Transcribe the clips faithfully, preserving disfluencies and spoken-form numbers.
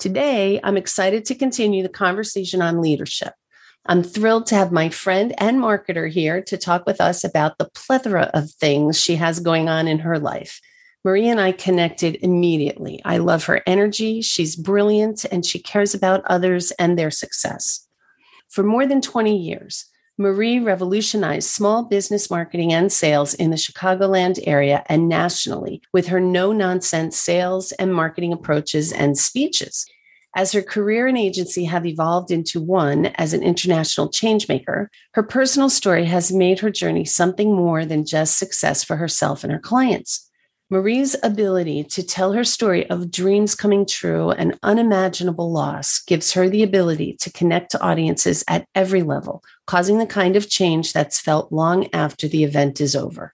Today, I'm excited to continue the conversation on leadership. I'm thrilled to have my friend and marketer here to talk with us about the plethora of things she has going on in her life. Marie and I connected immediately. I love her energy. She's brilliant, and she cares about others and their success. For more than twenty years, Marie revolutionized small business marketing and sales in the Chicagoland area and nationally with her no-nonsense sales and marketing approaches and speeches. As her career and agency have evolved into one as an international changemaker, her personal story has made her journey something more than just success for herself and her clients. Marie's ability to tell her story of dreams coming true and unimaginable loss gives her the ability to connect to audiences at every level, causing the kind of change that's felt long after the event is over.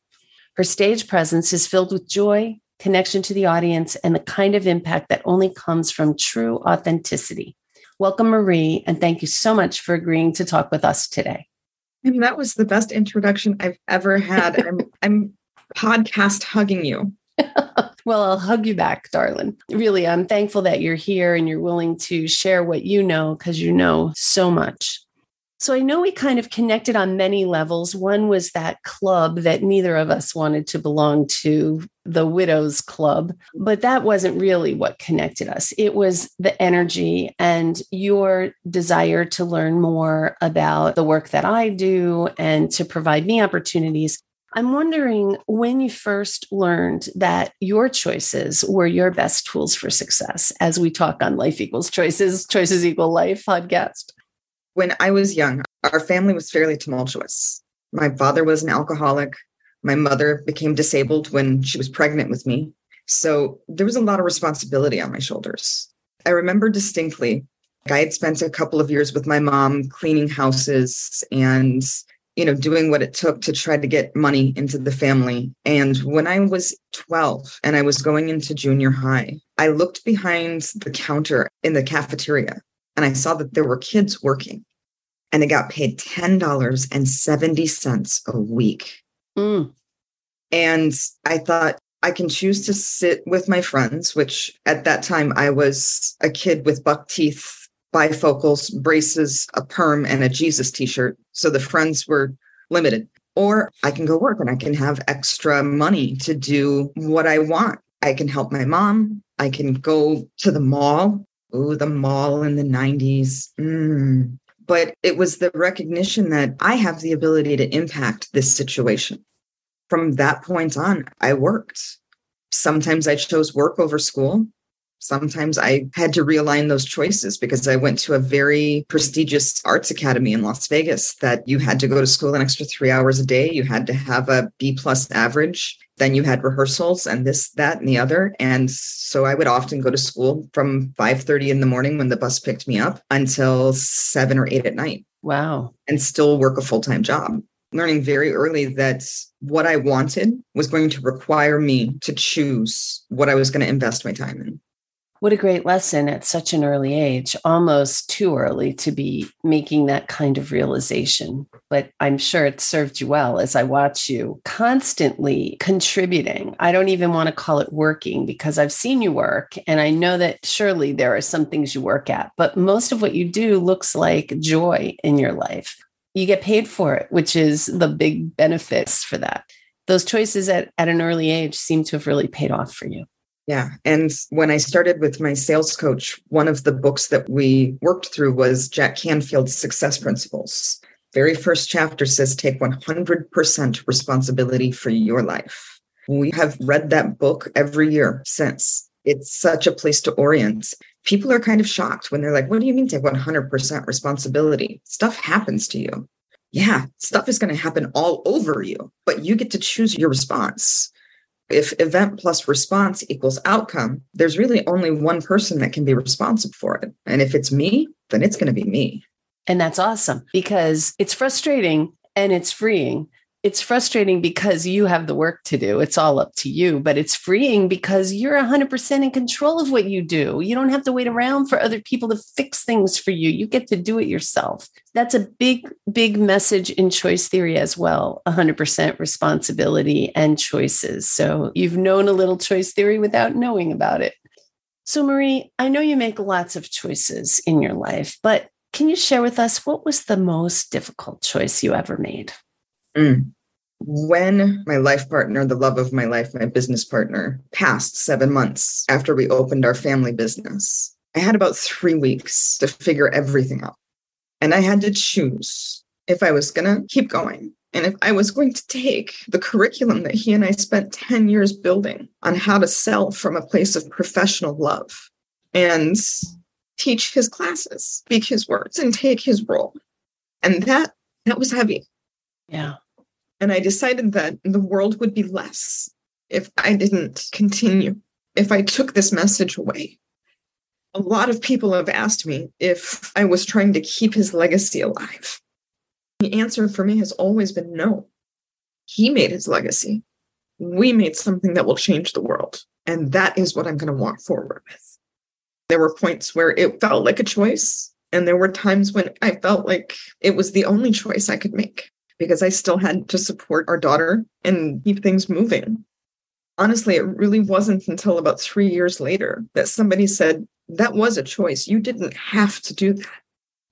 Her stage presence is filled with joy, connection to the audience, and the kind of impact that only comes from true authenticity. Welcome, Marie, and thank you so much for agreeing to talk with us today. And that was the best introduction I've ever had. I'm, I'm podcast hugging you. Well, I'll hug you back, darling. Really, I'm thankful that you're here and you're willing to share what you know, because you know so much. So I know we kind of connected on many levels. One was that club that neither of us wanted to belong to, the Widows Club, but that wasn't really what connected us. It was the energy and your desire to learn more about the work that I do and to provide me opportunities. I'm wondering when you first learned that your choices were your best tools for success, as we talk on Life Equals Choices, Choices Equal Life podcast. When I was young, our family was fairly tumultuous. My father was an alcoholic. My mother became disabled when she was pregnant with me. So there was a lot of responsibility on my shoulders. I remember distinctly, I had spent a couple of years with my mom cleaning houses and you know, doing what it took to try to get money into the family. And when I was twelve and I was going into junior high, I looked behind the counter in the cafeteria and I saw that there were kids working and they got paid ten dollars and seventy cents a week. Mm. And I thought, I can choose to sit with my friends, which at that time I was a kid with buck teeth, bifocals, braces, a perm, and a Jesus t-shirt. So the friends were limited. Or I can go work and I can have extra money to do what I want. I can help my mom. I can go to the mall. Ooh, the mall in the nineties. Mm. But it was the recognition that I have the ability to impact this situation. From that point on, I worked. Sometimes I chose work over school. Sometimes I had to realign those choices because I went to a very prestigious arts academy in Las Vegas that you had to go to school an extra three hours a day. You had to have a B plus average. Then you had rehearsals and this, that, and the other. And so I would often go to school from five thirty in the morning when the bus picked me up until seven or eight at night. Wow. And still work a full-time job. Learning very early that what I wanted was going to require me to choose what I was going to invest my time in. What a great lesson at such an early age, almost too early to be making that kind of realization. But I'm sure it served you well as I watch you constantly contributing. I don't even want to call it working because I've seen you work and I know that surely there are some things you work at, but most of what you do looks like joy in your life. You get paid for it, which is the big benefits for that. Those choices at, at an early age seem to have really paid off for you. Yeah. And when I started with my sales coach, one of the books that we worked through was Jack Canfield's Success Principles. Very first chapter says, take one hundred percent responsibility for your life. We have read that book every year since. It's such a place to orient. People are kind of shocked when they're like, what do you mean take one hundred percent responsibility? Stuff happens to you. Yeah, stuff is going to happen all over you, but you get to choose your response. If event plus response equals outcome, there's really only one person that can be responsible for it. And if it's me, then it's going to be me. And that's awesome because it's frustrating and it's freeing. It's frustrating because you have the work to do. It's all up to you, but it's freeing because you're one hundred percent in control of what you do. You don't have to wait around for other people to fix things for you. You get to do it yourself. That's a big, big message in choice theory as well, one hundred percent responsibility and choices. So you've known a little choice theory without knowing about it. So Marie, I know you make lots of choices in your life, but can you share with us what was the most difficult choice you ever made? Mm. When my life partner, the love of my life, my business partner, passed seven months after we opened our family business, I had about three weeks to figure everything out. And I had to choose if I was going to keep going and if I was going to take the curriculum that he and I spent ten years building on how to sell from a place of professional love and teach his classes, speak his words, and take his role. And that that was heavy. Yeah. And I decided that the world would be less if I didn't continue, if I took this message away. A lot of people have asked me if I was trying to keep his legacy alive. The answer for me has always been no. He made his legacy. We made something that will change the world. And that is what I'm going to walk forward with. There were points where it felt like a choice. And there were times when I felt like it was the only choice I could make, because I still had to support our daughter and keep things moving. Honestly, it really wasn't until about three years later that somebody said, that was a choice. You didn't have to do that.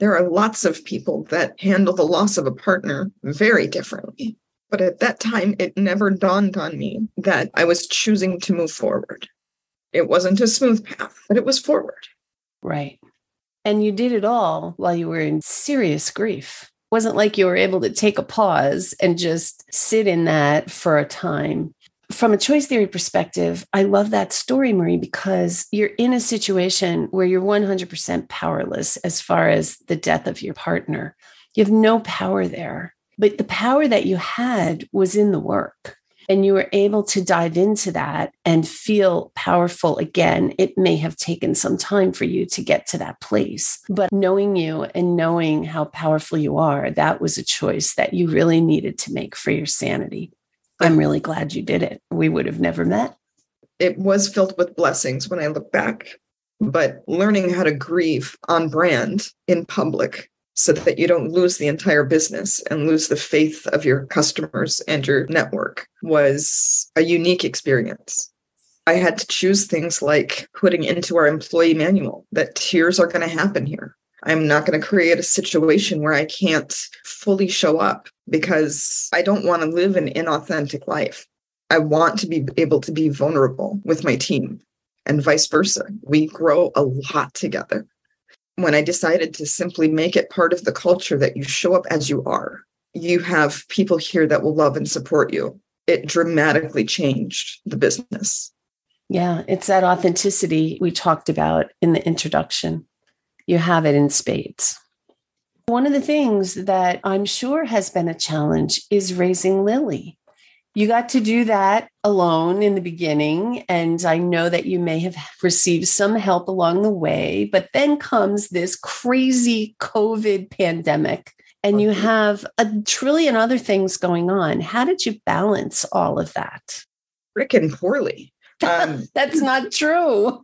There are lots of people that handle the loss of a partner very differently. But at that time, it never dawned on me that I was choosing to move forward. It wasn't a smooth path, but it was forward. Right. And you did it all while you were in serious grief. Wasn't like you were able to take a pause and just sit in that for a time. From a choice theory perspective, I love that story, Marie, because you're in a situation where you're one hundred percent powerless as far as the death of your partner. You have no power there, but the power that you had was in the work. And you were able to dive into that and feel powerful again. It may have taken some time for you to get to that place, but knowing you and knowing how powerful you are, that was a choice that you really needed to make for your sanity. I'm really glad you did it. We would have never met. It was filled with blessings when I look back, but learning how to grieve on brand in public so that you don't lose the entire business and lose the faith of your customers and your network was a unique experience. I had to choose things like putting into our employee manual that tears are going to happen here. I'm not going to create a situation where I can't fully show up because I don't want to live an inauthentic life. I want to be able to be vulnerable with my team and vice versa. We grow a lot together. When I decided to simply make it part of the culture that you show up as you are, you have people here that will love and support you. It dramatically changed the business. Yeah, it's that authenticity we talked about in the introduction. You have it in spades. One of the things that I'm sure has been a challenge is raising Lily. You got to do that alone in the beginning, and I know that you may have received some help along the way, but then comes this crazy COVID pandemic, and you have a trillion other things going on. How did you balance all of that? Frickin' poorly. Um, That's not true.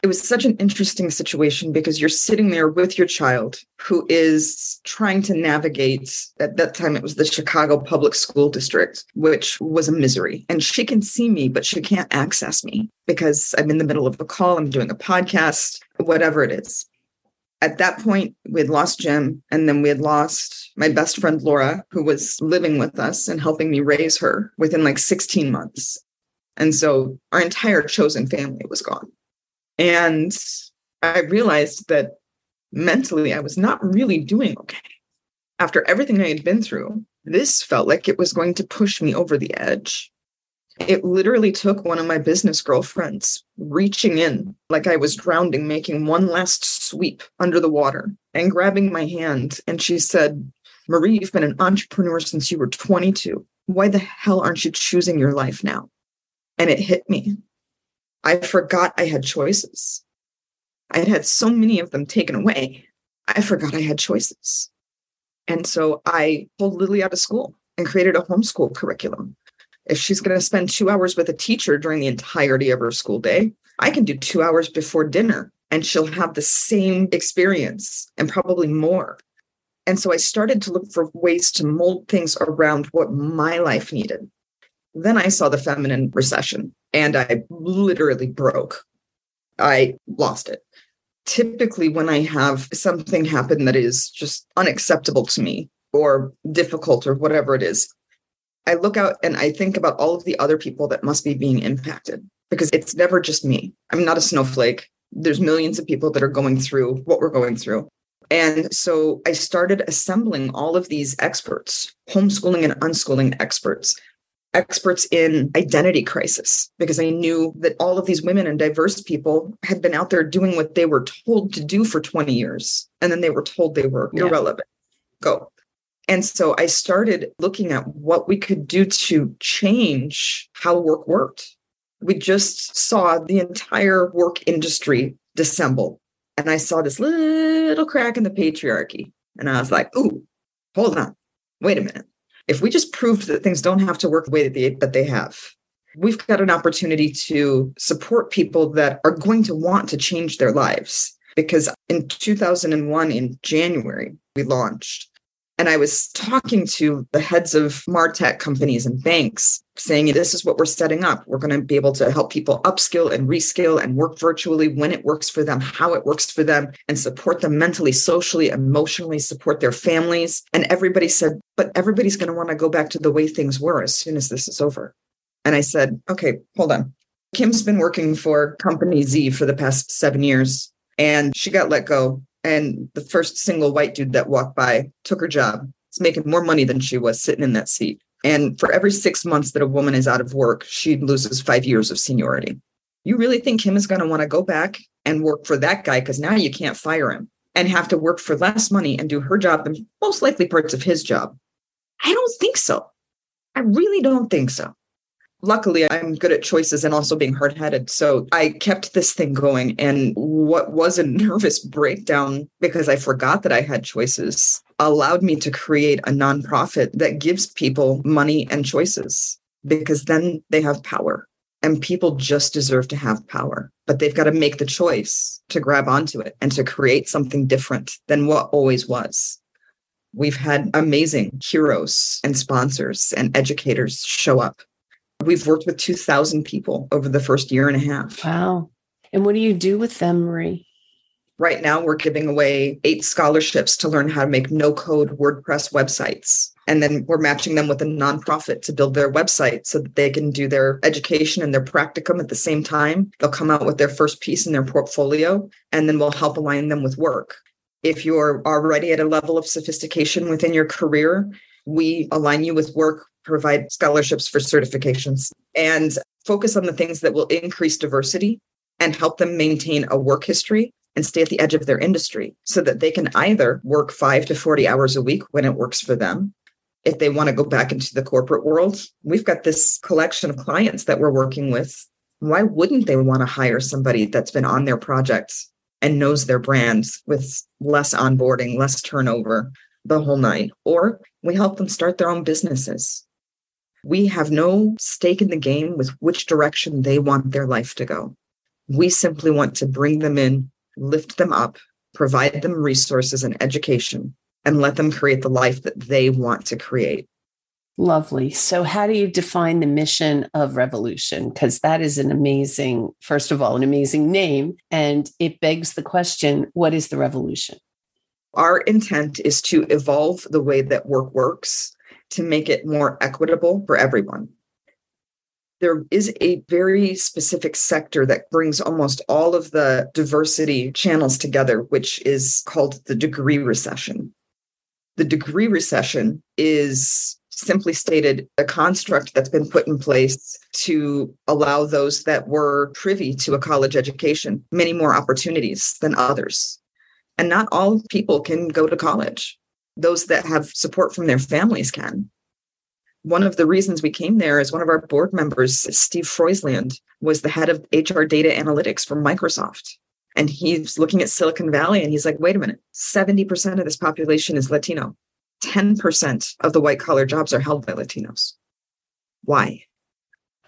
It was such an interesting situation because you're sitting there with your child who is trying to navigate, at that time it was the Chicago Public School District, which was a misery. And she can see me, but she can't access me because I'm in the middle of a call, I'm doing a podcast, whatever it is. At that point, we had lost Jim, and then we had lost my best friend, Laura, who was living with us and helping me raise her within like sixteen months. And so our entire chosen family was gone. And I realized that mentally, I was not really doing okay. After everything I had been through, this felt like it was going to push me over the edge. It literally took one of my business girlfriends reaching in like I was drowning, making one last sweep under the water and grabbing my hand. And she said, Marie, you've been an entrepreneur since you were twenty-two. Why the hell aren't you choosing your life now? And it hit me. I forgot I had choices. I had had so many of them taken away. I forgot I had choices. And so I pulled Lily out of school and created a homeschool curriculum. If she's going to spend two hours with a teacher during the entirety of her school day, I can do two hours before dinner and she'll have the same experience and probably more. And so I started to look for ways to mold things around what my life needed. Then I saw the feminine recession and I literally broke. I lost it. Typically, when I have something happen that is just unacceptable to me or difficult or whatever it is, I look out and I think about all of the other people that must be being impacted, because it's never just me. I'm not a snowflake. There's millions of people that are going through what we're going through. And so I started assembling all of these experts, homeschooling and unschooling experts, experts in identity crisis, because I knew that all of these women and diverse people had been out there doing what they were told to do for twenty years. And then they were told they were yeah. irrelevant. Go. And so I started looking at what we could do to change how work worked. We just saw the entire work industry dissemble. And I saw this little crack in the patriarchy. And I was like, ooh, hold on. Wait a minute. If we just proved that things don't have to work the way that they, that they have, we've got an opportunity to support people that are going to want to change their lives. Because in two thousand one, in January, we launched. And I was talking to the heads of MarTech companies and banks saying, this is what we're setting up. We're going to be able to help people upskill and reskill and work virtually when it works for them, how it works for them, and support them mentally, socially, emotionally, support their families. And everybody said, but everybody's going to want to go back to the way things were as soon as this is over. And I said, okay, hold on. Kim's been working for Company Z for the past seven years, and she got let go. And the first single white dude that walked by took her job. It's making more money than she was sitting in that seat. And for every six months that a woman is out of work, she loses five years of seniority. You really think Kim is going to want to go back and work for that guy? Because now you can't fire him and have to work for less money and do her job and most likely parts of his job. I don't think so. I really don't think so. Luckily, I'm good at choices and also being hard-headed. So I kept this thing going. And what was a nervous breakdown, because I forgot that I had choices, allowed me to create a nonprofit that gives people money and choices, because then they have power. And people just deserve to have power. But they've got to make the choice to grab onto it and to create something different than what always was. We've had amazing heroes and sponsors and educators show up. We've worked with two thousand people over the first year and a half. Wow. And what do you do with them, Marie? Right now, we're giving away eight scholarships to learn how to make no-code WordPress websites. And then we're matching them with a nonprofit to build their website so that they can do their education and their practicum at the same time. They'll come out with their first piece in their portfolio, and then we'll help align them with work. If you're already at a level of sophistication within your career, we align you with work, provide scholarships for certifications, and focus on the things that will increase diversity and help them maintain a work history and stay at the edge of their industry so that they can either work five to forty hours a week when it works for them. If they want to go back into the corporate world, we've got this collection of clients that we're working with. Why wouldn't they want to hire somebody that's been on their projects and knows their brands with less onboarding, less turnover, the whole night? Or we help them start their own businesses. We have no stake in the game with which direction they want their life to go. We simply want to bring them in, lift them up, provide them resources and education, and let them create the life that they want to create. Lovely. So how do you define the mission of Revolution? Because that is an amazing, first of all, an amazing name. And it begs the question, what is the revolution? Our intent is to evolve the way that work works to make it more equitable for everyone. There is a very specific sector that brings almost all of the diversity channels together, which is called the degree recession. The degree recession is, simply stated, a construct that's been put in place to allow those that were privy to a college education many more opportunities than others. And not all people can go to college. Those that have support from their families can. One of the reasons we came there is one of our board members, Steve Freusland, was the head of H R data analytics for Microsoft. And he's looking at Silicon Valley and he's like, wait a minute, seventy percent of this population is Latino. ten percent of the white collar jobs are held by Latinos. Why?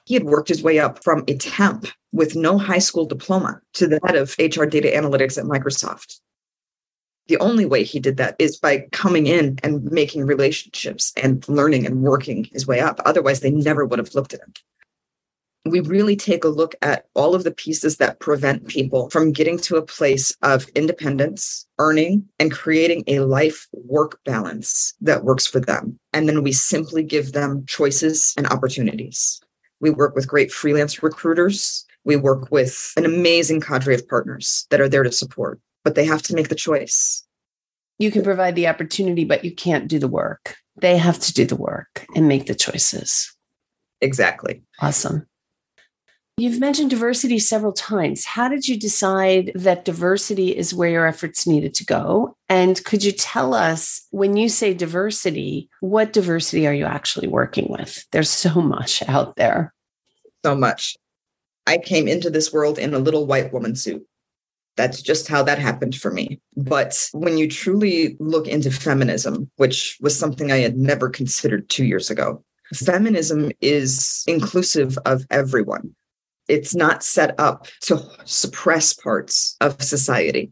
He had worked his way up from a temp with no high school diploma to the head of H R data analytics at Microsoft. The only way he did that is by coming in and making relationships and learning and working his way up. Otherwise, they never would have looked at him. We really take a look at all of the pieces that prevent people from getting to a place of independence, earning, and creating a life-work balance that works for them. And then we simply give them choices and opportunities. We work with great freelance recruiters. We work with an amazing cadre of partners that are there to support, but they have to make the choice. You can provide the opportunity, but you can't do the work. They have to do the work and make the choices. Exactly. Awesome. You've mentioned diversity several times. How did you decide that diversity is where your efforts needed to go? And could you tell us, when you say diversity, what diversity are you actually working with? There's so much out there. So much. I came into this world in a little white woman suit. That's just how that happened for me. But when you truly look into feminism, which was something I had never considered two years ago, feminism is inclusive of everyone. It's not set up to suppress parts of society.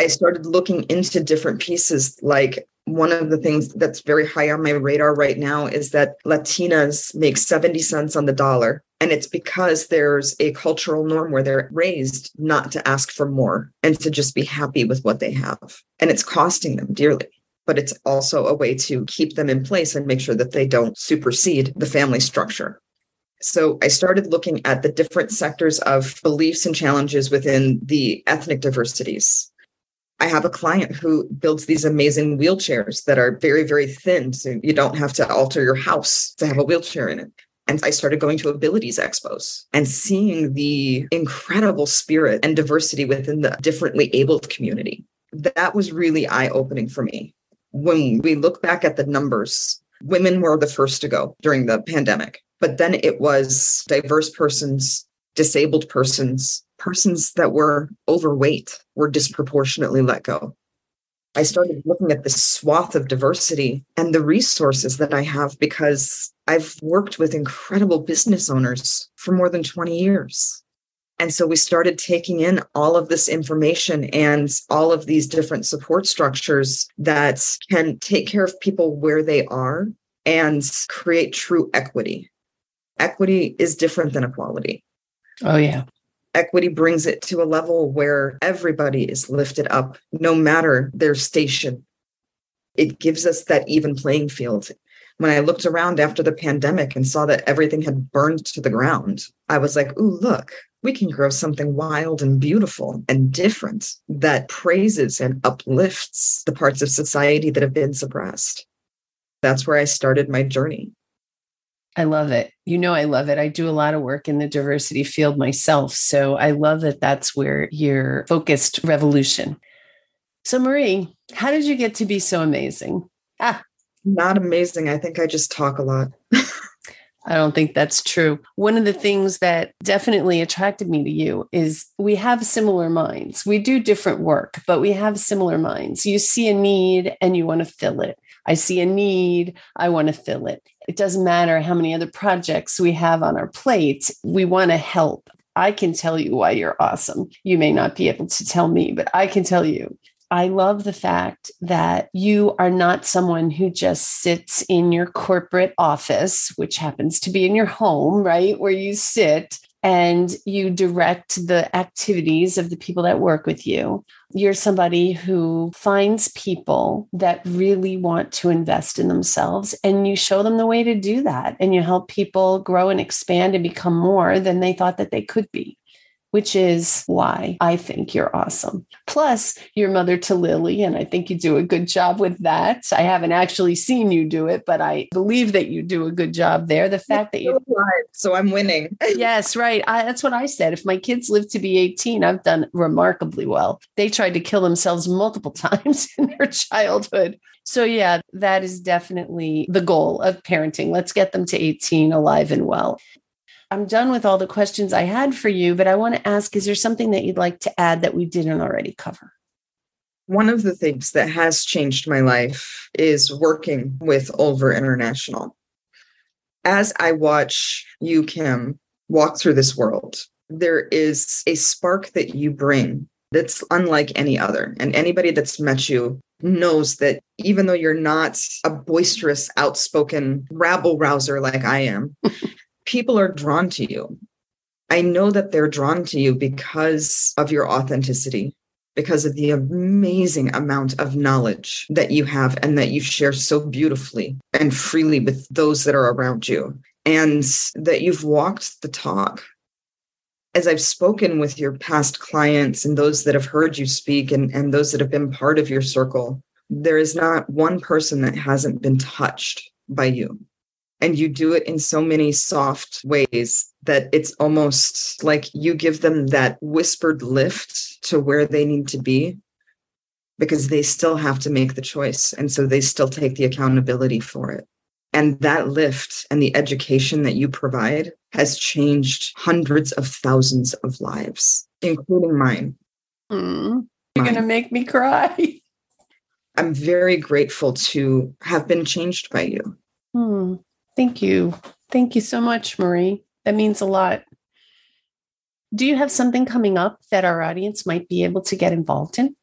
I started looking into different pieces. Like, one of the things that's very high on my radar right now is that Latinas make seventy cents on the dollar. And it's because there's a cultural norm where they're raised not to ask for more and to just be happy with what they have. And it's costing them dearly. But it's also a way to keep them in place and make sure that they don't supersede the family structure. So I started looking at the different sectors of beliefs and challenges within the ethnic diversities. I have a client who builds these amazing wheelchairs that are very, very thin, so you don't have to alter your house to have a wheelchair in it. And I started going to abilities expos and seeing the incredible spirit and diversity within the differently abled community. That was really eye-opening for me. When we look back at the numbers, women were the first to go during the pandemic. But then it was diverse persons, disabled persons, persons that were overweight were disproportionately let go. I started looking at this swath of diversity and the resources that I have, because I've worked with incredible business owners for more than twenty years. And so we started taking in all of this information and all of these different support structures that can take care of people where they are and create true equity. Equity is different than equality. Oh, yeah. Equity brings it to a level where everybody is lifted up, no matter their station. It gives us that even playing field. When I looked around after the pandemic and saw that everything had burned to the ground, I was like, ooh, look, we can grow something wild and beautiful and different that praises and uplifts the parts of society that have been suppressed. That's where I started my journey. I love it. You know, I love it. I do a lot of work in the diversity field myself. So I love that that's where you're focused revolution. So Marie, how did you get to be so amazing? Ah. Not amazing. I think I just talk a lot. I don't think that's true. One of the things that definitely attracted me to you is we have similar minds. We do different work, but we have similar minds. You see a need and you want to fill it. I see a need. I want to fill it. It doesn't matter how many other projects we have on our plate. We want to help. I can tell you why you're awesome. You may not be able to tell me, but I can tell you. I love the fact that you are not someone who just sits in your corporate office, which happens to be in your home, right, where you sit and you direct the activities of the people that work with you. You're somebody who finds people that really want to invest in themselves, and you show them the way to do that. And you help people grow and expand and become more than they thought that they could be, which is why I think you're awesome. Plus, you're mother to Lily, and I think you do a good job with that. I haven't actually seen you do it, but I believe that you do a good job there. The fact that you're alive, so I'm winning. Yes, right. I, that's what I said. If my kids live to be eighteen, I've done remarkably well. They tried to kill themselves multiple times in their childhood. So yeah, that is definitely the goal of parenting. Let's get them to eighteen alive and well. I'm done with all the questions I had for you, but I want to ask, is there something that you'd like to add that we didn't already cover? One of the things that has changed my life is working with Olver International. As I watch you, Kim, walk through this world, there is a spark that you bring that's unlike any other. And anybody that's met you knows that even though you're not a boisterous, outspoken rabble-rouser like I am, people are drawn to you. I know that they're drawn to you because of your authenticity, because of the amazing amount of knowledge that you have and that you share so beautifully and freely with those that are around you, and that you've walked the talk. As I've spoken with your past clients and those that have heard you speak and, and those that have been part of your circle, there is not one person that hasn't been touched by you. And you do it in so many soft ways that it's almost like you give them that whispered lift to where they need to be, because they still have to make the choice. And so they still take the accountability for it. And that lift and the education that you provide has changed hundreds of thousands of lives, including mine. Mm, you're going to make me cry. I'm very grateful to have been changed by you. Mm. Thank you. Thank you so much, Marie. That means a lot. Do you have something coming up that our audience might be able to get involved in?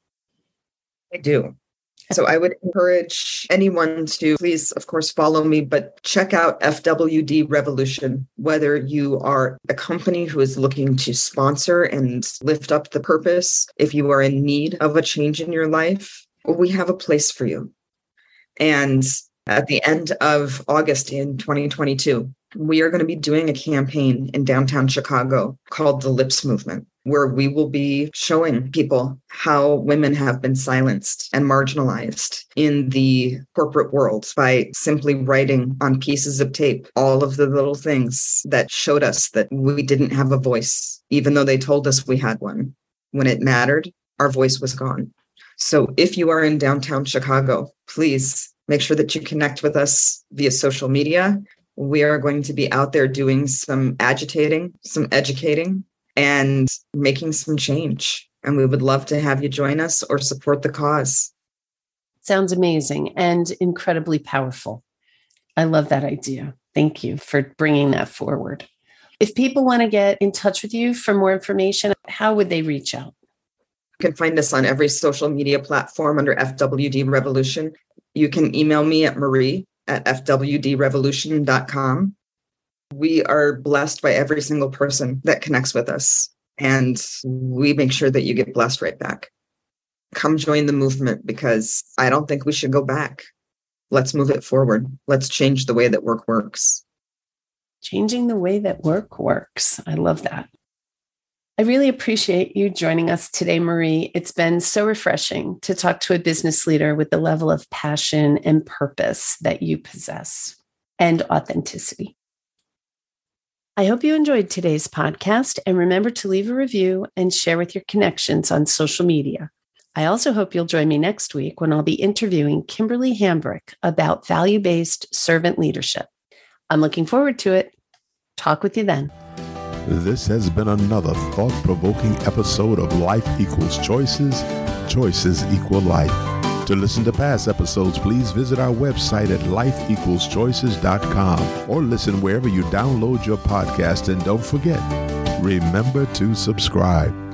I do. So I would encourage anyone to please, of course, follow me, but check out F W D Revolution, whether you are a company who is looking to sponsor and lift up the purpose, if you are in need of a change in your life, we have a place for you. And at the end of August in twenty twenty-two, we are going to be doing a campaign in downtown Chicago called the Lips Movement, where we will be showing people how women have been silenced and marginalized in the corporate world by simply writing on pieces of tape all of the little things that showed us that we didn't have a voice, even though they told us we had one. When it mattered, our voice was gone. So if you are in downtown Chicago, please make sure that you connect with us via social media. We are going to be out there doing some agitating, some educating, and making some change. And we would love to have you join us or support the cause. Sounds amazing and incredibly powerful. I love that idea. Thank you for bringing that forward. If people want to get in touch with you for more information, how would they reach out? You can find us on every social media platform under F W D Revolution. You can email me at Marie at F W D revolution dot com. We are blessed by every single person that connects with us, and we make sure that you get blessed right back. Come join the movement, because I don't think we should go back. Let's move it forward. Let's change the way that work works. Changing the way that work works. I love that. I really appreciate you joining us today, Marie. It's been so refreshing to talk to a business leader with the level of passion and purpose that you possess, and authenticity. I hope you enjoyed today's podcast, and remember to leave a review and share with your connections on social media. I also hope you'll join me next week when I'll be interviewing Kimberly Hambrick about value-based servant leadership. I'm looking forward to it. Talk with you then. This has been another thought-provoking episode of Life Equals Choices, Choices Equal Life. To listen to past episodes, please visit our website at life equals choices dot com or listen wherever you download your podcast. And don't forget, remember to subscribe.